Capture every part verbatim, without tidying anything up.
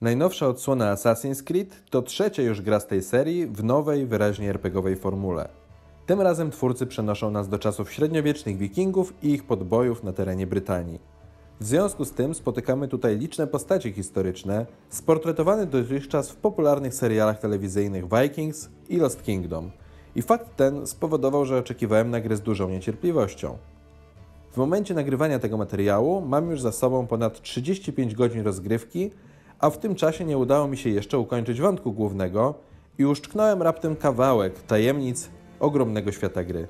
Najnowsza odsłona Assassin's Creed to trzecia już gra z tej serii w nowej, wyraźnie er pe gie owej formule. Tym razem twórcy przenoszą nas do czasów średniowiecznych Wikingów i ich podbojów na terenie Brytanii. W związku z tym spotykamy tutaj liczne postacie historyczne, sportretowane dotychczas w popularnych serialach telewizyjnych Vikings i Lost Kingdom. I fakt ten spowodował, że oczekiwałem na grę z dużą niecierpliwością. W momencie nagrywania tego materiału mam już za sobą ponad trzydzieści pięć godzin rozgrywki, a w tym czasie nie udało mi się jeszcze ukończyć wątku głównego i uszczknąłem raptem kawałek tajemnic ogromnego świata gry.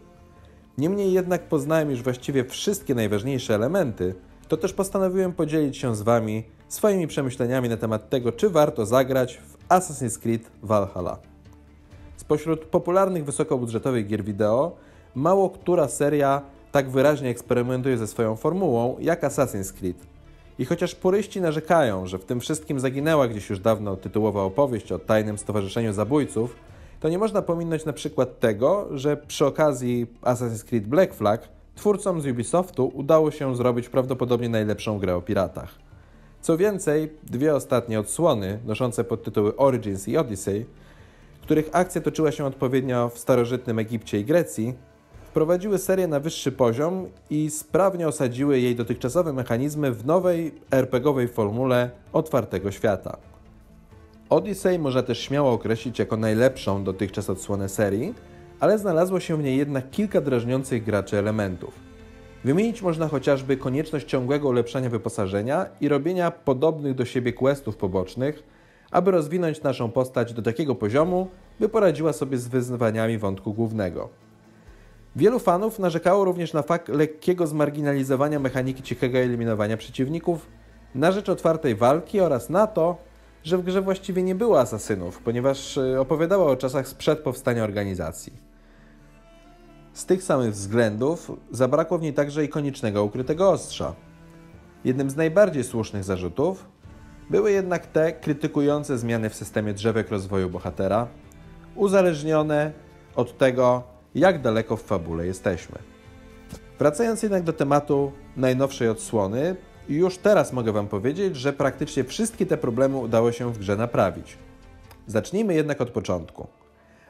Niemniej jednak poznałem już właściwie wszystkie najważniejsze elementy, to też postanowiłem podzielić się z Wami swoimi przemyśleniami na temat tego, czy warto zagrać w Assassin's Creed Valhalla. Spośród popularnych wysokobudżetowych gier wideo, mało która seria tak wyraźnie eksperymentuje ze swoją formułą jak Assassin's Creed. I chociaż puryści narzekają, że w tym wszystkim zaginęła gdzieś już dawno tytułowa opowieść o tajnym stowarzyszeniu zabójców, to nie można pominąć na przykład tego, że przy okazji Assassin's Creed Black Flag twórcom z Ubisoftu udało się zrobić prawdopodobnie najlepszą grę o piratach. Co więcej, dwie ostatnie odsłony, noszące podtytuły Origins i Odyssey, których akcja toczyła się odpowiednio w starożytnym Egipcie i Grecji, wprowadziły serię na wyższy poziom i sprawnie osadziły jej dotychczasowe mechanizmy w nowej, er pe gie owej formule otwartego świata. Odyssey można też śmiało określić jako najlepszą dotychczas odsłonę serii, ale znalazło się w niej jednak kilka drażniących graczy elementów. Wymienić można chociażby konieczność ciągłego ulepszania wyposażenia i robienia podobnych do siebie questów pobocznych, aby rozwinąć naszą postać do takiego poziomu, by poradziła sobie z wyzwaniami wątku głównego. Wielu fanów narzekało również na fakt lekkiego zmarginalizowania mechaniki cichego eliminowania przeciwników na rzecz otwartej walki oraz na to, że w grze właściwie nie było asasynów, ponieważ opowiadała o czasach sprzed powstania organizacji. Z tych samych względów zabrakło w niej także ikonicznego ukrytego ostrza. Jednym z najbardziej słusznych zarzutów były jednak te krytykujące zmiany w systemie drzewek rozwoju bohatera, uzależnione od tego, jak daleko w fabule jesteśmy. Wracając jednak do tematu najnowszej odsłony, już teraz mogę Wam powiedzieć, że praktycznie wszystkie te problemy udało się w grze naprawić. Zacznijmy jednak od początku.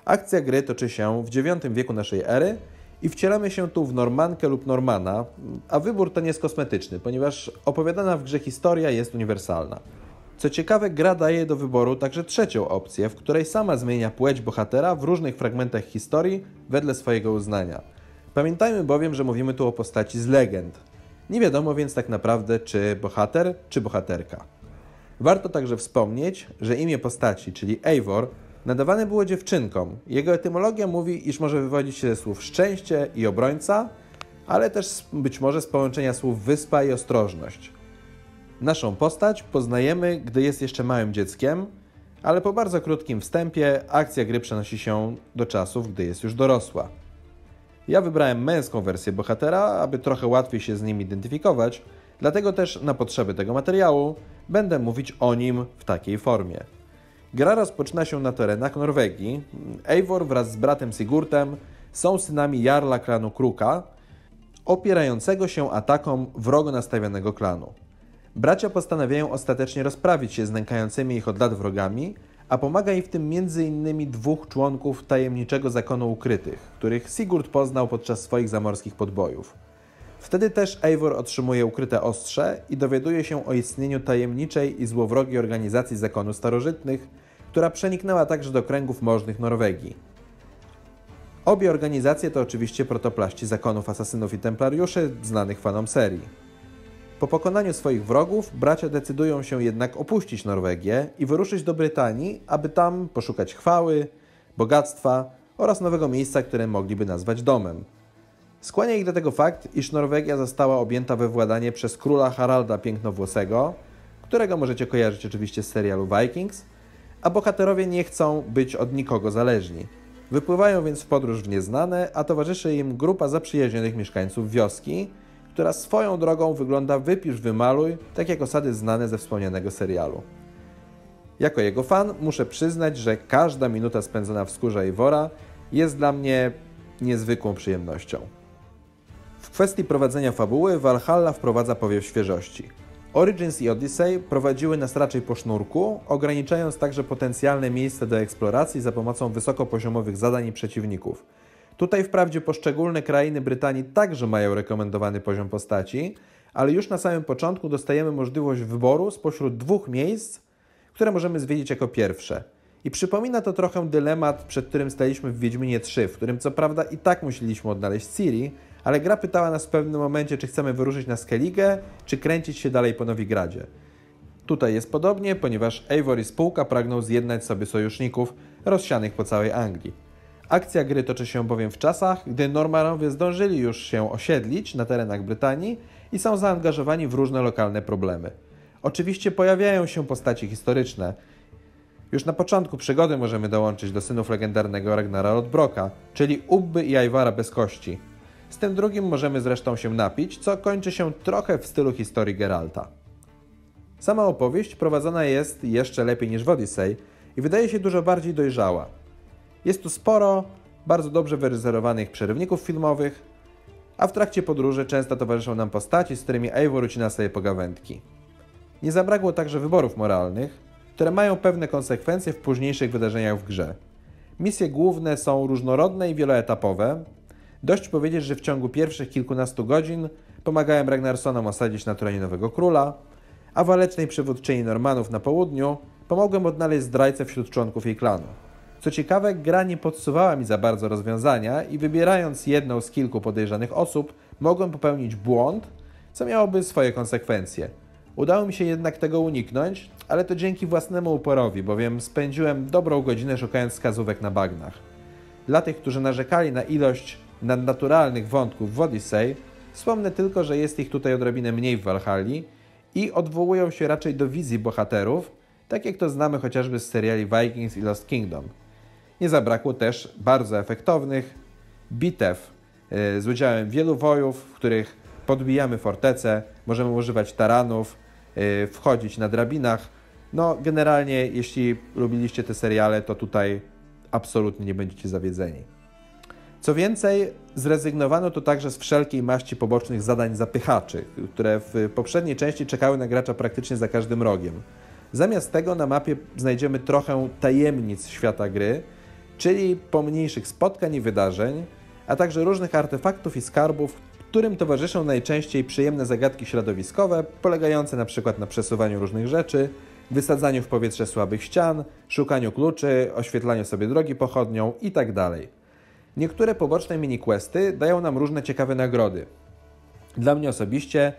Akcja gry toczy się w dziewiątym wieku naszej ery i wcielamy się tu w Normankę lub Normana, a wybór ten jest kosmetyczny, ponieważ opowiadana w grze historia jest uniwersalna. Co ciekawe, gra daje do wyboru także trzecią opcję, w której sama zmienia płeć bohatera w różnych fragmentach historii wedle swojego uznania. Pamiętajmy bowiem, że mówimy tu o postaci z legend. Nie wiadomo więc tak naprawdę, czy bohater, czy bohaterka. Warto także wspomnieć, że imię postaci, czyli Eivor, nadawane było dziewczynkom. Jego etymologia mówi, iż może wywodzić się ze słów szczęście i obrońca, ale też być może z połączenia słów wyspa i ostrożność. Naszą postać poznajemy, gdy jest jeszcze małym dzieckiem, ale po bardzo krótkim wstępie akcja gry przenosi się do czasów, gdy jest już dorosła. Ja wybrałem męską wersję bohatera, aby trochę łatwiej się z nim identyfikować, dlatego też na potrzeby tego materiału będę mówić o nim w takiej formie. Gra rozpoczyna się na terenach Norwegii. Eivor wraz z bratem Sigurtem są synami jarla klanu Kruka, opierającego się atakom wrogo nastawionego klanu. Bracia postanawiają ostatecznie rozprawić się z nękającymi ich od lat wrogami, a pomaga im w tym między innymi dwóch członków tajemniczego zakonu ukrytych, których Sigurd poznał podczas swoich zamorskich podbojów. Wtedy też Eivor otrzymuje ukryte ostrze i dowiaduje się o istnieniu tajemniczej i złowrogiej organizacji zakonu starożytnych, która przeniknęła także do kręgów możnych Norwegii. Obie organizacje to oczywiście protoplaści zakonów asasynów i templariuszy, znanych fanom serii. Po pokonaniu swoich wrogów bracia decydują się jednak opuścić Norwegię i wyruszyć do Brytanii, aby tam poszukać chwały, bogactwa oraz nowego miejsca, które mogliby nazwać domem. Skłania ich do tego fakt, iż Norwegia została objęta we władanie przez króla Haralda Pięknowłosego, którego możecie kojarzyć oczywiście z serialu Vikings, a bohaterowie nie chcą być od nikogo zależni. Wypływają więc w podróż w nieznane, a towarzyszy im grupa zaprzyjaźnionych mieszkańców wioski, która swoją drogą wygląda wypisz, wymaluj, tak jak osady znane ze wspomnianego serialu. Jako jego fan muszę przyznać, że każda minuta spędzona w skórze Eivora jest dla mnie niezwykłą przyjemnością. W kwestii prowadzenia fabuły Valhalla wprowadza powiew świeżości. Origins i Odyssey prowadziły nas raczej po sznurku, ograniczając także potencjalne miejsce do eksploracji za pomocą wysokopoziomowych zadań i przeciwników. Tutaj wprawdzie poszczególne krainy Brytanii także mają rekomendowany poziom postaci, ale już na samym początku dostajemy możliwość wyboru spośród dwóch miejsc, które możemy zwiedzić jako pierwsze. I przypomina to trochę dylemat, przed którym staliśmy w Wiedźminie trzy, w którym co prawda i tak musieliśmy odnaleźć Ciri, ale gra pytała nas w pewnym momencie, czy chcemy wyruszyć na Skellige, czy kręcić się dalej po Nowigradzie. Tutaj jest podobnie, ponieważ Eivor i spółka pragną zjednać sobie sojuszników rozsianych po całej Anglii. Akcja gry toczy się bowiem w czasach, gdy Normanowie zdążyli już się osiedlić na terenach Brytanii i są zaangażowani w różne lokalne problemy. Oczywiście pojawiają się postaci historyczne. Już na początku przygody możemy dołączyć do synów legendarnego Ragnara Lodbroka, czyli Ubby i Ivara bez kości. Z tym drugim możemy zresztą się napić, co kończy się trochę w stylu historii Geralta. Sama opowieść prowadzona jest jeszcze lepiej niż w Odyssey i wydaje się dużo bardziej dojrzała. Jest tu sporo bardzo dobrze wyreżyserowanych przerywników filmowych, a w trakcie podróży często towarzyszą nam postaci, z którymi Eivor ucina sobie pogawędki. Nie zabrakło także wyborów moralnych, które mają pewne konsekwencje w późniejszych wydarzeniach w grze. Misje główne są różnorodne i wieloetapowe. Dość powiedzieć, że w ciągu pierwszych kilkunastu godzin pomagałem Ragnarsonom osadzić na tronie nowego króla, a walecznej przywódczyni Normanów na południu pomogłem odnaleźć zdrajcę wśród członków jej klanu. Co ciekawe, gra nie podsuwała mi za bardzo rozwiązania i wybierając jedną z kilku podejrzanych osób, mogłem popełnić błąd, co miałoby swoje konsekwencje. Udało mi się jednak tego uniknąć, ale to dzięki własnemu uporowi, bowiem spędziłem dobrą godzinę szukając wskazówek na bagnach. Dla tych, którzy narzekali na ilość nadnaturalnych wątków w Odyssey, wspomnę tylko, że jest ich tutaj odrobinę mniej w Valhalli i odwołują się raczej do wizji bohaterów, tak jak to znamy chociażby z seriali Vikings i Lost Kingdom. Nie zabrakło też bardzo efektownych bitew z udziałem wielu wojów, w których podbijamy fortece, możemy używać taranów, wchodzić na drabinach. No generalnie, jeśli lubiliście te seriale, to tutaj absolutnie nie będziecie zawiedzeni. Co więcej, zrezygnowano tu także z wszelkiej maści pobocznych zadań zapychaczy, które w poprzedniej części czekały na gracza praktycznie za każdym rogiem. Zamiast tego na mapie znajdziemy trochę tajemnic świata gry, czyli pomniejszych spotkań i wydarzeń, a także różnych artefaktów i skarbów, którym towarzyszą najczęściej przyjemne zagadki środowiskowe, polegające na przykład na przesuwaniu różnych rzeczy, wysadzaniu w powietrze słabych ścian, szukaniu kluczy, oświetlaniu sobie drogi pochodnią itd. Niektóre poboczne mini-questy dają nam różne ciekawe nagrody. Dla mnie osobiście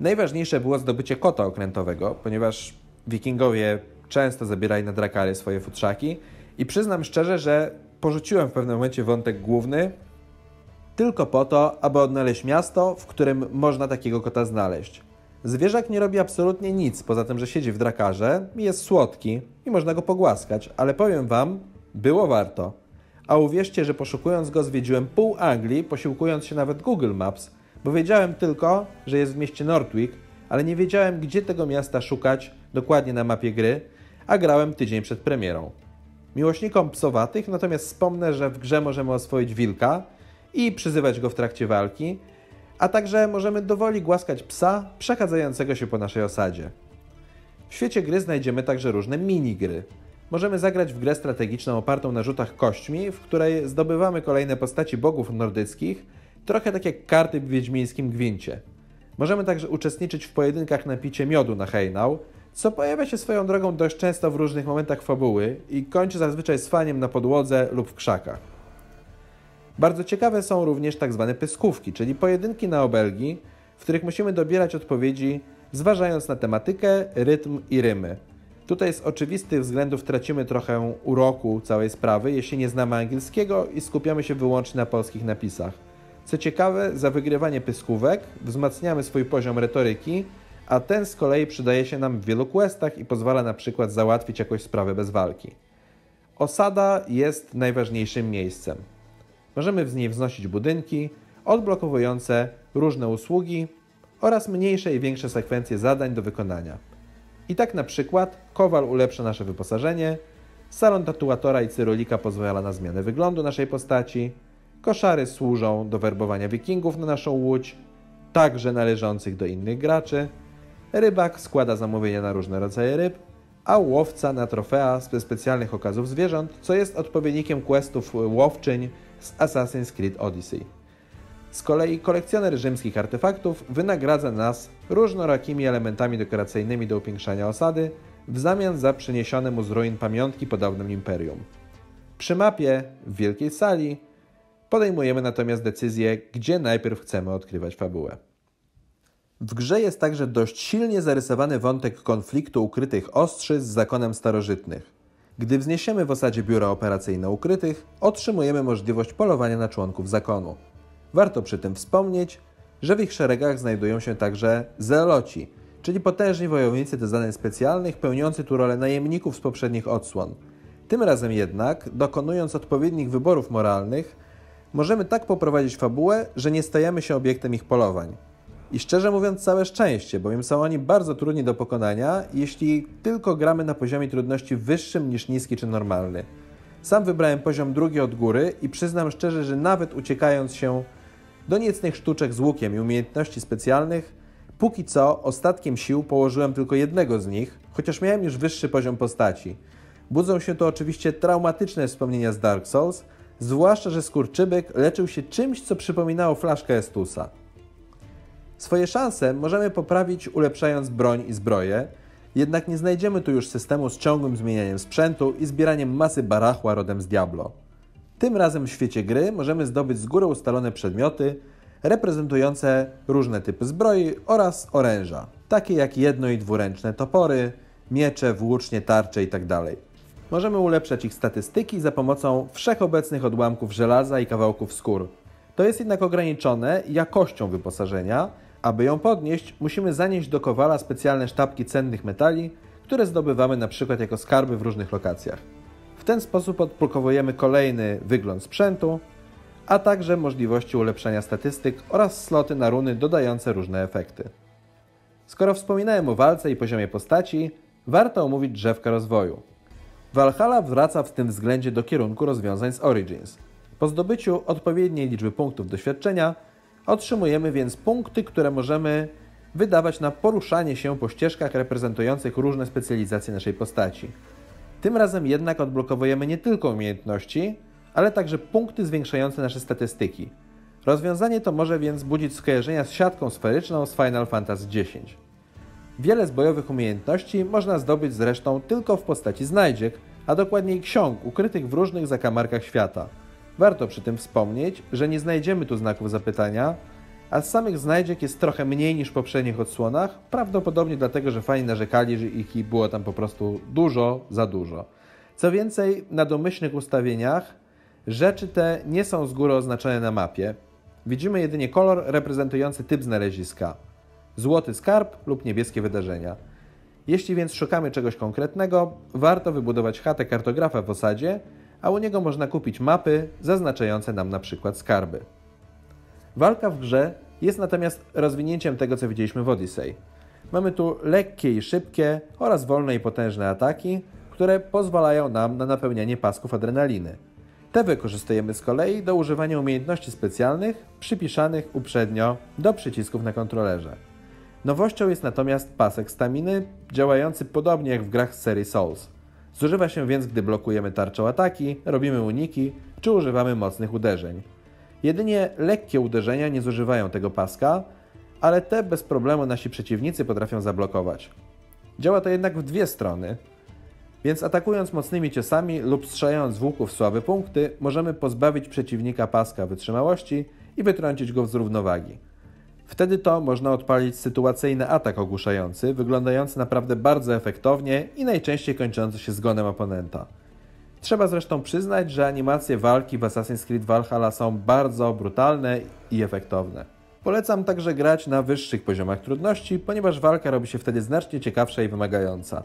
najważniejsze było zdobycie kota okrętowego, ponieważ wikingowie często zabierali na drakary swoje futrzaki i przyznam szczerze, że porzuciłem w pewnym momencie wątek główny tylko po to, aby odnaleźć miasto, w którym można takiego kota znaleźć. Zwierzak nie robi absolutnie nic, poza tym, że siedzi w drakarze i jest słodki i można go pogłaskać, ale powiem wam, było warto. A uwierzcie, że poszukując go zwiedziłem pół Anglii, posiłkując się nawet Google Maps, bo wiedziałem tylko, że jest w mieście Northwick, ale nie wiedziałem, gdzie tego miasta szukać dokładnie na mapie gry, a grałem tydzień przed premierą. Miłośnikom psowatych natomiast wspomnę, że w grze możemy oswoić wilka i przyzywać go w trakcie walki, a także możemy dowoli głaskać psa przechadzającego się po naszej osadzie. W świecie gry znajdziemy także różne minigry. Możemy zagrać w grę strategiczną opartą na rzutach kośćmi, w której zdobywamy kolejne postaci bogów nordyckich, trochę tak jak karty w wiedźmińskim gwincie. Możemy także uczestniczyć w pojedynkach na picie miodu na hejnał, co pojawia się swoją drogą dość często w różnych momentach fabuły i kończy zazwyczaj sfaniem na podłodze lub w krzakach. Bardzo ciekawe są również tak zwane pyskówki, czyli pojedynki na obelgi, w których musimy dobierać odpowiedzi, zważając na tematykę, rytm i rymy. Tutaj z oczywistych względów tracimy trochę uroku całej sprawy, jeśli nie znamy angielskiego i skupiamy się wyłącznie na polskich napisach. Co ciekawe, za wygrywanie pyskówek wzmacniamy swój poziom retoryki, a ten z kolei przydaje się nam w wielu questach i pozwala na przykład załatwić jakąś sprawę bez walki. Osada jest najważniejszym miejscem. Możemy z niej wznosić budynki, odblokowujące różne usługi oraz mniejsze i większe sekwencje zadań do wykonania. I tak na przykład kowal ulepsza nasze wyposażenie, salon tatuatora i cyrulika pozwala na zmianę wyglądu naszej postaci, koszary służą do werbowania wikingów na naszą łódź, także należących do innych graczy, rybak składa zamówienia na różne rodzaje ryb, a łowca na trofea ze specjalnych okazów zwierząt, co jest odpowiednikiem questów łowczyń z Assassin's Creed Odyssey. Z kolei kolekcjoner rzymskich artefaktów wynagradza nas różnorakimi elementami dekoracyjnymi do upiększania osady w zamian za przyniesione mu z ruin pamiątki po dawnym imperium. Przy mapie, w wielkiej sali, podejmujemy natomiast decyzję, gdzie najpierw chcemy odkrywać fabułę. W grze jest także dość silnie zarysowany wątek konfliktu ukrytych ostrzy z zakonem starożytnych. Gdy wzniesiemy w osadzie biuro operacyjne ukrytych, otrzymujemy możliwość polowania na członków zakonu. Warto przy tym wspomnieć, że w ich szeregach znajdują się także zeloci, czyli potężni wojownicy do zadań specjalnych pełniący tu rolę najemników z poprzednich odsłon. Tym razem jednak, dokonując odpowiednich wyborów moralnych, możemy tak poprowadzić fabułę, że nie stajemy się obiektem ich polowań. I szczerze mówiąc całe szczęście, bowiem są oni bardzo trudni do pokonania, jeśli tylko gramy na poziomie trudności wyższym niż niski czy normalny. Sam wybrałem poziom drugi od góry i przyznam szczerze, że nawet uciekając się do niecnych sztuczek z łukiem i umiejętności specjalnych, póki co ostatkiem sił położyłem tylko jednego z nich, chociaż miałem już wyższy poziom postaci. Budzą się tu oczywiście traumatyczne wspomnienia z Dark Souls, zwłaszcza że skurczybyk leczył się czymś, co przypominało flaszkę Estusa. Swoje szanse możemy poprawić ulepszając broń i zbroję, jednak nie znajdziemy tu już systemu z ciągłym zmienianiem sprzętu i zbieraniem masy barachła rodem z Diablo. Tym razem w świecie gry możemy zdobyć z góry ustalone przedmioty reprezentujące różne typy zbroi oraz oręża, takie jak jedno- i dwuręczne topory, miecze, włócznie, tarcze itd. Możemy ulepszać ich statystyki za pomocą wszechobecnych odłamków żelaza i kawałków skór. To jest jednak ograniczone jakością wyposażenia. Aby ją podnieść, musimy zanieść do kowala specjalne sztabki cennych metali, które zdobywamy np. jako skarby w różnych lokacjach. W ten sposób odblokowujemy kolejny wygląd sprzętu, a także możliwości ulepszenia statystyk oraz sloty na runy dodające różne efekty. Skoro wspominałem o walce i poziomie postaci, warto omówić drzewka rozwoju. Valhalla wraca w tym względzie do kierunku rozwiązań z Origins. Po zdobyciu odpowiedniej liczby punktów doświadczenia otrzymujemy więc punkty, które możemy wydawać na poruszanie się po ścieżkach reprezentujących różne specjalizacje naszej postaci. Tym razem jednak odblokowujemy nie tylko umiejętności, ale także punkty zwiększające nasze statystyki. Rozwiązanie to może więc budzić skojarzenia z siatką sferyczną z Final Fantasy dziesięć. Wiele z bojowych umiejętności można zdobyć zresztą tylko w postaci znajdziek, a dokładniej ksiąg ukrytych w różnych zakamarkach świata. Warto przy tym wspomnieć, że nie znajdziemy tu znaków zapytania, a samych znajdziek jest trochę mniej niż w poprzednich odsłonach, prawdopodobnie dlatego, że fani narzekali, że ich było tam po prostu dużo, za dużo. Co więcej, na domyślnych ustawieniach rzeczy te nie są z góry oznaczone na mapie. Widzimy jedynie kolor reprezentujący typ znaleziska. Złoty skarb lub niebieskie wydarzenia. Jeśli więc szukamy czegoś konkretnego, warto wybudować chatę kartografa w osadzie, a u niego można kupić mapy zaznaczające nam na przykład skarby. Walka w grze jest natomiast rozwinięciem tego, co widzieliśmy w Odyssey. Mamy tu lekkie i szybkie oraz wolne i potężne ataki, które pozwalają nam na napełnianie pasków adrenaliny. Te wykorzystujemy z kolei do używania umiejętności specjalnych przypiszanych uprzednio do przycisków na kontrolerze. Nowością jest natomiast pasek staminy, działający podobnie jak w grach z serii Souls. Zużywa się więc, gdy blokujemy tarczą ataki, robimy uniki czy używamy mocnych uderzeń. Jedynie lekkie uderzenia nie zużywają tego paska, ale te bez problemu nasi przeciwnicy potrafią zablokować. Działa to jednak w dwie strony, więc atakując mocnymi ciosami lub strzelając z łuku w słabe punkty, możemy pozbawić przeciwnika paska wytrzymałości i wytrącić go z równowagi. Wtedy to można odpalić sytuacyjny atak ogłuszający, wyglądający naprawdę bardzo efektownie i najczęściej kończący się zgonem oponenta. Trzeba zresztą przyznać, że animacje walki w Assassin's Creed Valhalla są bardzo brutalne i efektowne. Polecam także grać na wyższych poziomach trudności, ponieważ walka robi się wtedy znacznie ciekawsza i wymagająca.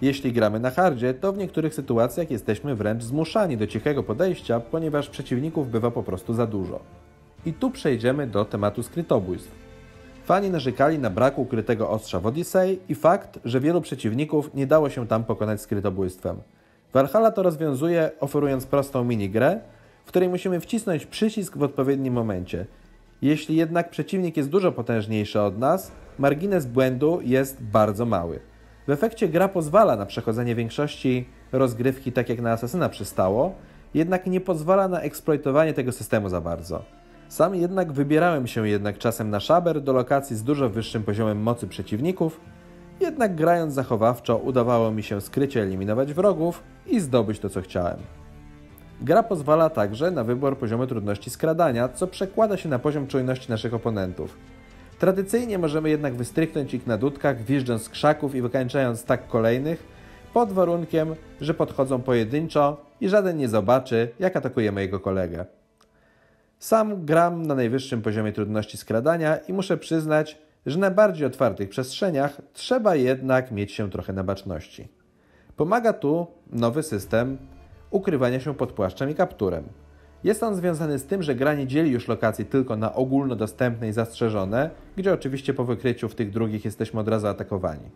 Jeśli gramy na hardzie, to w niektórych sytuacjach jesteśmy wręcz zmuszani do cichego podejścia, ponieważ przeciwników bywa po prostu za dużo. I tu przejdziemy do tematu skrytobójstw. Fani narzekali na brak ukrytego ostrza w Odyssey i fakt, że wielu przeciwników nie dało się tam pokonać skrytobójstwem. Valhalla to rozwiązuje, oferując prostą minigrę, w której musimy wcisnąć przycisk w odpowiednim momencie. Jeśli jednak przeciwnik jest dużo potężniejszy od nas, margines błędu jest bardzo mały. W efekcie gra pozwala na przechodzenie większości rozgrywki tak jak na Asasyna przystało, jednak nie pozwala na eksploitowanie tego systemu za bardzo. Sam jednak wybierałem się jednak czasem na szaber do lokacji z dużo wyższym poziomem mocy przeciwników, jednak grając zachowawczo udawało mi się skrycie eliminować wrogów i zdobyć to, co chciałem. Gra pozwala także na wybór poziomu trudności skradania, co przekłada się na poziom czujności naszych oponentów. Tradycyjnie możemy jednak wystryknąć ich na dudkach, wjeżdżąc z krzaków i wykańczając tak kolejnych, pod warunkiem, że podchodzą pojedynczo i żaden nie zobaczy, jak atakujemy jego kolegę. Sam gram na najwyższym poziomie trudności skradania i muszę przyznać, że na bardziej otwartych przestrzeniach trzeba jednak mieć się trochę na baczności. Pomaga tu nowy system ukrywania się pod płaszczem i kapturem. Jest on związany z tym, że gra nie dzieli już lokacji tylko na ogólnodostępne i zastrzeżone, gdzie oczywiście po wykryciu w tych drugich jesteśmy od razu atakowani.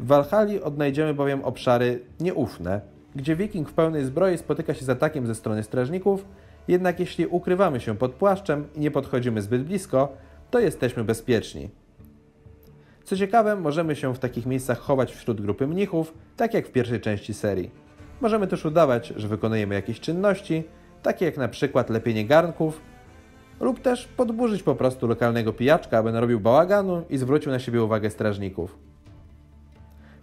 W Valhalli odnajdziemy bowiem obszary nieufne, gdzie wiking w pełnej zbroi spotyka się z atakiem ze strony strażników, jednak jeśli ukrywamy się pod płaszczem i nie podchodzimy zbyt blisko, to jesteśmy bezpieczni. Co ciekawe, możemy się w takich miejscach chować wśród grupy mnichów, tak jak w pierwszej części serii. Możemy też udawać, że wykonujemy jakieś czynności, takie jak na przykład lepienie garnków, lub też podburzyć po prostu lokalnego pijaczka, aby narobił bałaganu i zwrócił na siebie uwagę strażników.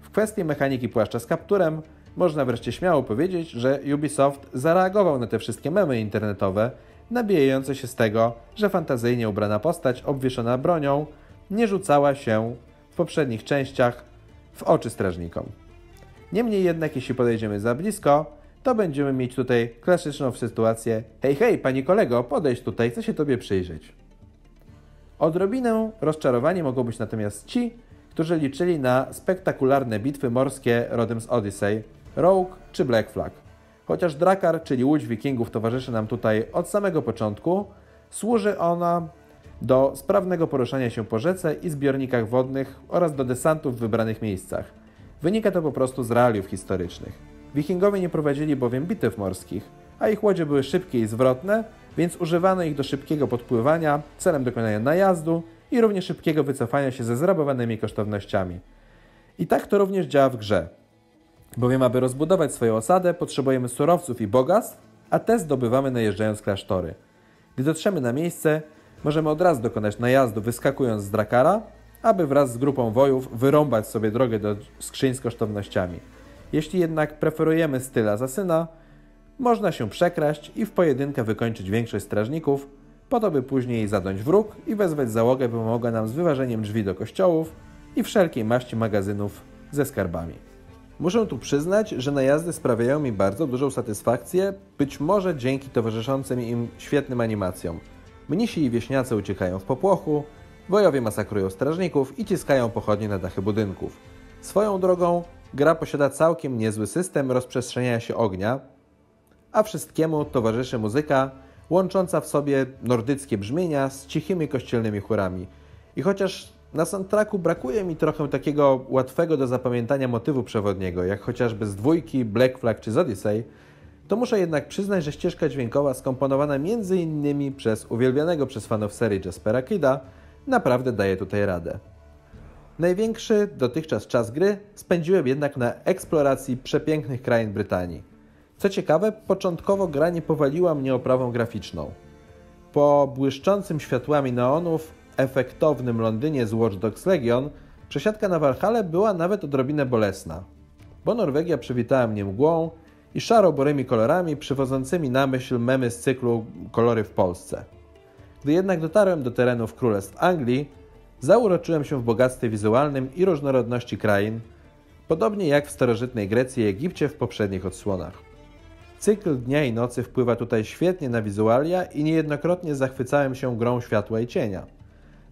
W kwestii mechaniki płaszcza z kapturem można wreszcie śmiało powiedzieć, że Ubisoft zareagował na te wszystkie memy internetowe, nabijające się z tego, że fantazyjnie ubrana postać obwieszona bronią nie rzucała się w poprzednich częściach w oczy strażnikom. Niemniej jednak, jeśli podejdziemy za blisko, to będziemy mieć tutaj klasyczną sytuację: hej, hej, pani kolego, podejdź tutaj, chcę się tobie przyjrzeć. Odrobinę rozczarowani mogą być natomiast ci, którzy liczyli na spektakularne bitwy morskie rodem z Odyssey, Rogue czy Black Flag. Chociaż drakar, czyli łódź wikingów, towarzyszy nam tutaj od samego początku, służy ona do sprawnego poruszania się po rzece i zbiornikach wodnych oraz do desantów w wybranych miejscach. Wynika to po prostu z realiów historycznych. Wikingowie nie prowadzili bowiem bitew morskich, a ich łodzie były szybkie i zwrotne, więc używano ich do szybkiego podpływania celem dokonania najazdu i równie szybkiego wycofania się ze zrabowanymi kosztownościami. I tak to również działa w grze, bowiem aby rozbudować swoją osadę potrzebujemy surowców i bogactw, a te zdobywamy najeżdżając klasztory. Gdy dotrzemy na miejsce, możemy od razu dokonać najazdu wyskakując z drakara, aby wraz z grupą wojów wyrąbać sobie drogę do skrzyń z kosztownościami. Jeśli jednak preferujemy styl asasyna, można się przekraść i w pojedynkę wykończyć większość strażników, po to by później zadąć wróg i wezwać załogę, by pomogła nam z wyważeniem drzwi do kościołów i wszelkiej maści magazynów ze skarbami. Muszę tu przyznać, że najazdy sprawiają mi bardzo dużą satysfakcję, być może dzięki towarzyszącym im świetnym animacjom. Mnisi i wieśniacy uciekają w popłochu, wojowie masakrują strażników i ciskają pochodnie na dachy budynków. Swoją drogą gra posiada całkiem niezły system rozprzestrzeniania się ognia, a wszystkiemu towarzyszy muzyka łącząca w sobie nordyckie brzmienia z cichymi kościelnymi chórami. I chociaż na soundtracku brakuje mi trochę takiego łatwego do zapamiętania motywu przewodniego, jak chociażby z dwójki, Black Flag czy z Odyssey, to muszę jednak przyznać, że ścieżka dźwiękowa skomponowana między innymi przez uwielbianego przez fanów serii Jaspera Kida naprawdę daje tutaj radę. Największy dotychczas czas gry spędziłem jednak na eksploracji przepięknych krain Brytanii. Co ciekawe, początkowo gra nie powaliła mnie oprawą graficzną. Po błyszczącym światłami neonów, efektownym Londynie z Watch Dogs Legion, przesiadka na Valhallę była nawet odrobinę bolesna, bo Norwegia przywitała mnie mgłą i szaro-borymi kolorami przywodzącymi na myśl memy z cyklu Kolory w Polsce. Gdy jednak dotarłem do terenów Królestw Anglii, zauroczyłem się w bogactwie wizualnym i różnorodności krain, podobnie jak w starożytnej Grecji i Egipcie w poprzednich odsłonach. Cykl dnia i nocy wpływa tutaj świetnie na wizualia i niejednokrotnie zachwycałem się grą światła i cienia.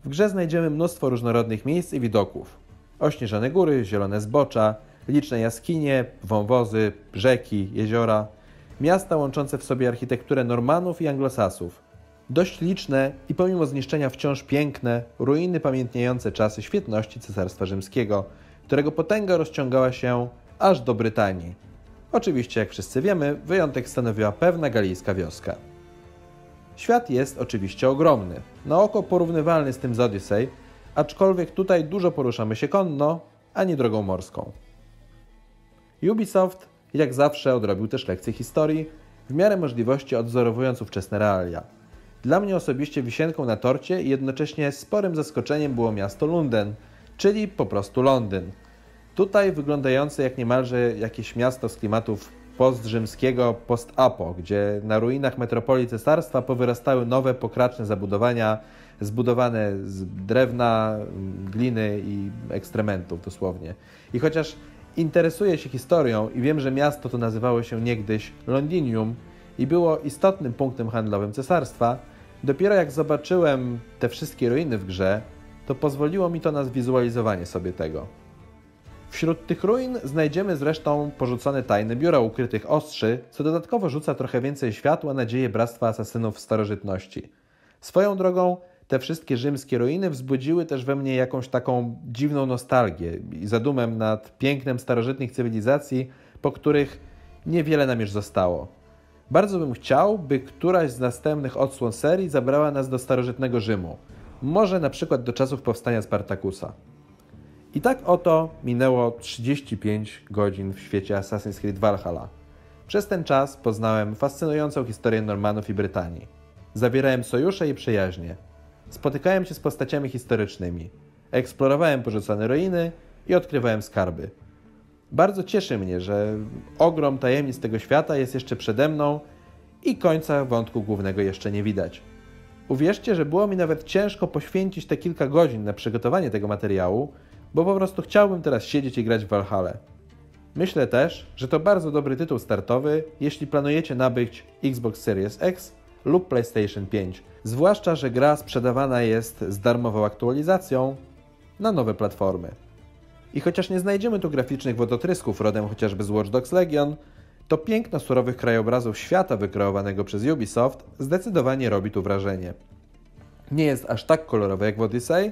W grze znajdziemy mnóstwo różnorodnych miejsc i widoków. Ośnieżone góry, zielone zbocza, liczne jaskinie, wąwozy, rzeki, jeziora, miasta łączące w sobie architekturę Normanów i Anglosasów. Dość liczne i pomimo zniszczenia wciąż piękne ruiny pamiętniejące czasy świetności Cesarstwa Rzymskiego, którego potęga rozciągała się aż do Brytanii. Oczywiście, jak wszyscy wiemy, wyjątek stanowiła pewna galijska wioska. Świat jest oczywiście ogromny, na oko porównywalny z tym z Odyssey, aczkolwiek tutaj dużo poruszamy się konno, a nie drogą morską. Ubisoft jak zawsze odrobił też lekcję historii, w miarę możliwości odwzorowując ówczesne realia. Dla mnie osobiście wisienką na torcie i jednocześnie sporym zaskoczeniem było miasto Lunden, czyli po prostu Londyn. Tutaj wyglądające jak niemalże jakieś miasto z klimatów postrzymskiego post-apo, gdzie na ruinach metropolii cesarstwa powyrastały nowe pokraczne zabudowania zbudowane z drewna, gliny i ekstrementów dosłownie. I chociaż interesuję się historią i wiem, że miasto to nazywało się niegdyś Londinium i było istotnym punktem handlowym cesarstwa, dopiero jak zobaczyłem te wszystkie ruiny w grze, to pozwoliło mi to na zwizualizowanie sobie tego. Wśród tych ruin znajdziemy zresztą porzucone tajne biura ukrytych ostrzy, co dodatkowo rzuca trochę więcej światła na dzieje Bractwa Asasynów w starożytności. Swoją drogą te wszystkie rzymskie ruiny wzbudziły też we mnie jakąś taką dziwną nostalgię i zadumę nad pięknem starożytnych cywilizacji, po których niewiele nam już zostało. Bardzo bym chciał, by któraś z następnych odsłon serii zabrała nas do starożytnego Rzymu. Może na przykład do czasów powstania Spartakusa. I tak oto minęło trzydzieści pięć godzin w świecie Assassin's Creed Valhalla. Przez ten czas poznałem fascynującą historię Normanów i Brytanii. Zawierałem sojusze i przyjaźnie. Spotykałem się z postaciami historycznymi. Eksplorowałem porzucane ruiny i odkrywałem skarby. Bardzo cieszy mnie, że ogrom tajemnic tego świata jest jeszcze przede mną i końca wątku głównego jeszcze nie widać. Uwierzcie, że było mi nawet ciężko poświęcić te kilka godzin na przygotowanie tego materiału, bo po prostu chciałbym teraz siedzieć i grać w Valhalla. Myślę też, że to bardzo dobry tytuł startowy, jeśli planujecie nabyć Xbox Series X lub PlayStation pięć, zwłaszcza, że gra sprzedawana jest z darmową aktualizacją na nowe platformy. I chociaż nie znajdziemy tu graficznych wodotrysków rodem chociażby z Watch Dogs Legion, to piękno surowych krajobrazów świata wykreowanego przez Ubisoft zdecydowanie robi tu wrażenie. Nie jest aż tak kolorowe jak w Odyssey,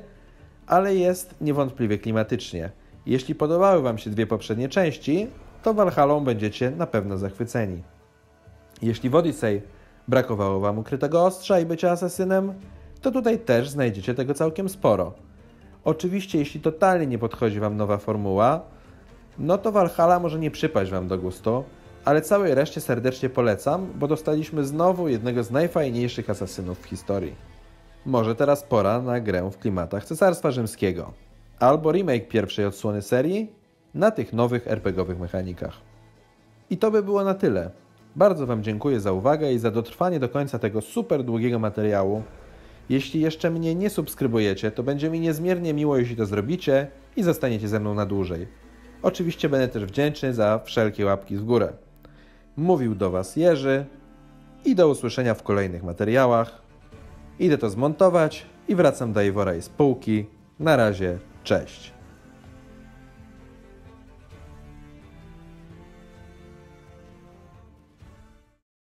ale jest niewątpliwie klimatycznie. Jeśli podobały Wam się dwie poprzednie części, to Valhallą będziecie na pewno zachwyceni. Jeśli w Odyssey brakowało Wam ukrytego ostrza i bycia asasynem, to tutaj też znajdziecie tego całkiem sporo. Oczywiście, jeśli totalnie nie podchodzi Wam nowa formuła, no to Valhalla może nie przypaść Wam do gustu, ale całej reszcie serdecznie polecam, bo dostaliśmy znowu jednego z najfajniejszych asasynów w historii. Może teraz pora na grę w klimatach Cesarstwa Rzymskiego, albo remake pierwszej odsłony serii na tych nowych er pe gie owych mechanikach. I to by było na tyle. Bardzo Wam dziękuję za uwagę i za dotrwanie do końca tego super długiego materiału. Jeśli jeszcze mnie nie subskrybujecie, to będzie mi niezmiernie miło, jeśli to zrobicie i zostaniecie ze mną na dłużej. Oczywiście będę też wdzięczny za wszelkie łapki w górę. Mówił do Was Jerzy i do usłyszenia w kolejnych materiałach. Idę to zmontować i wracam do Iwora i spółki. Na razie, cześć.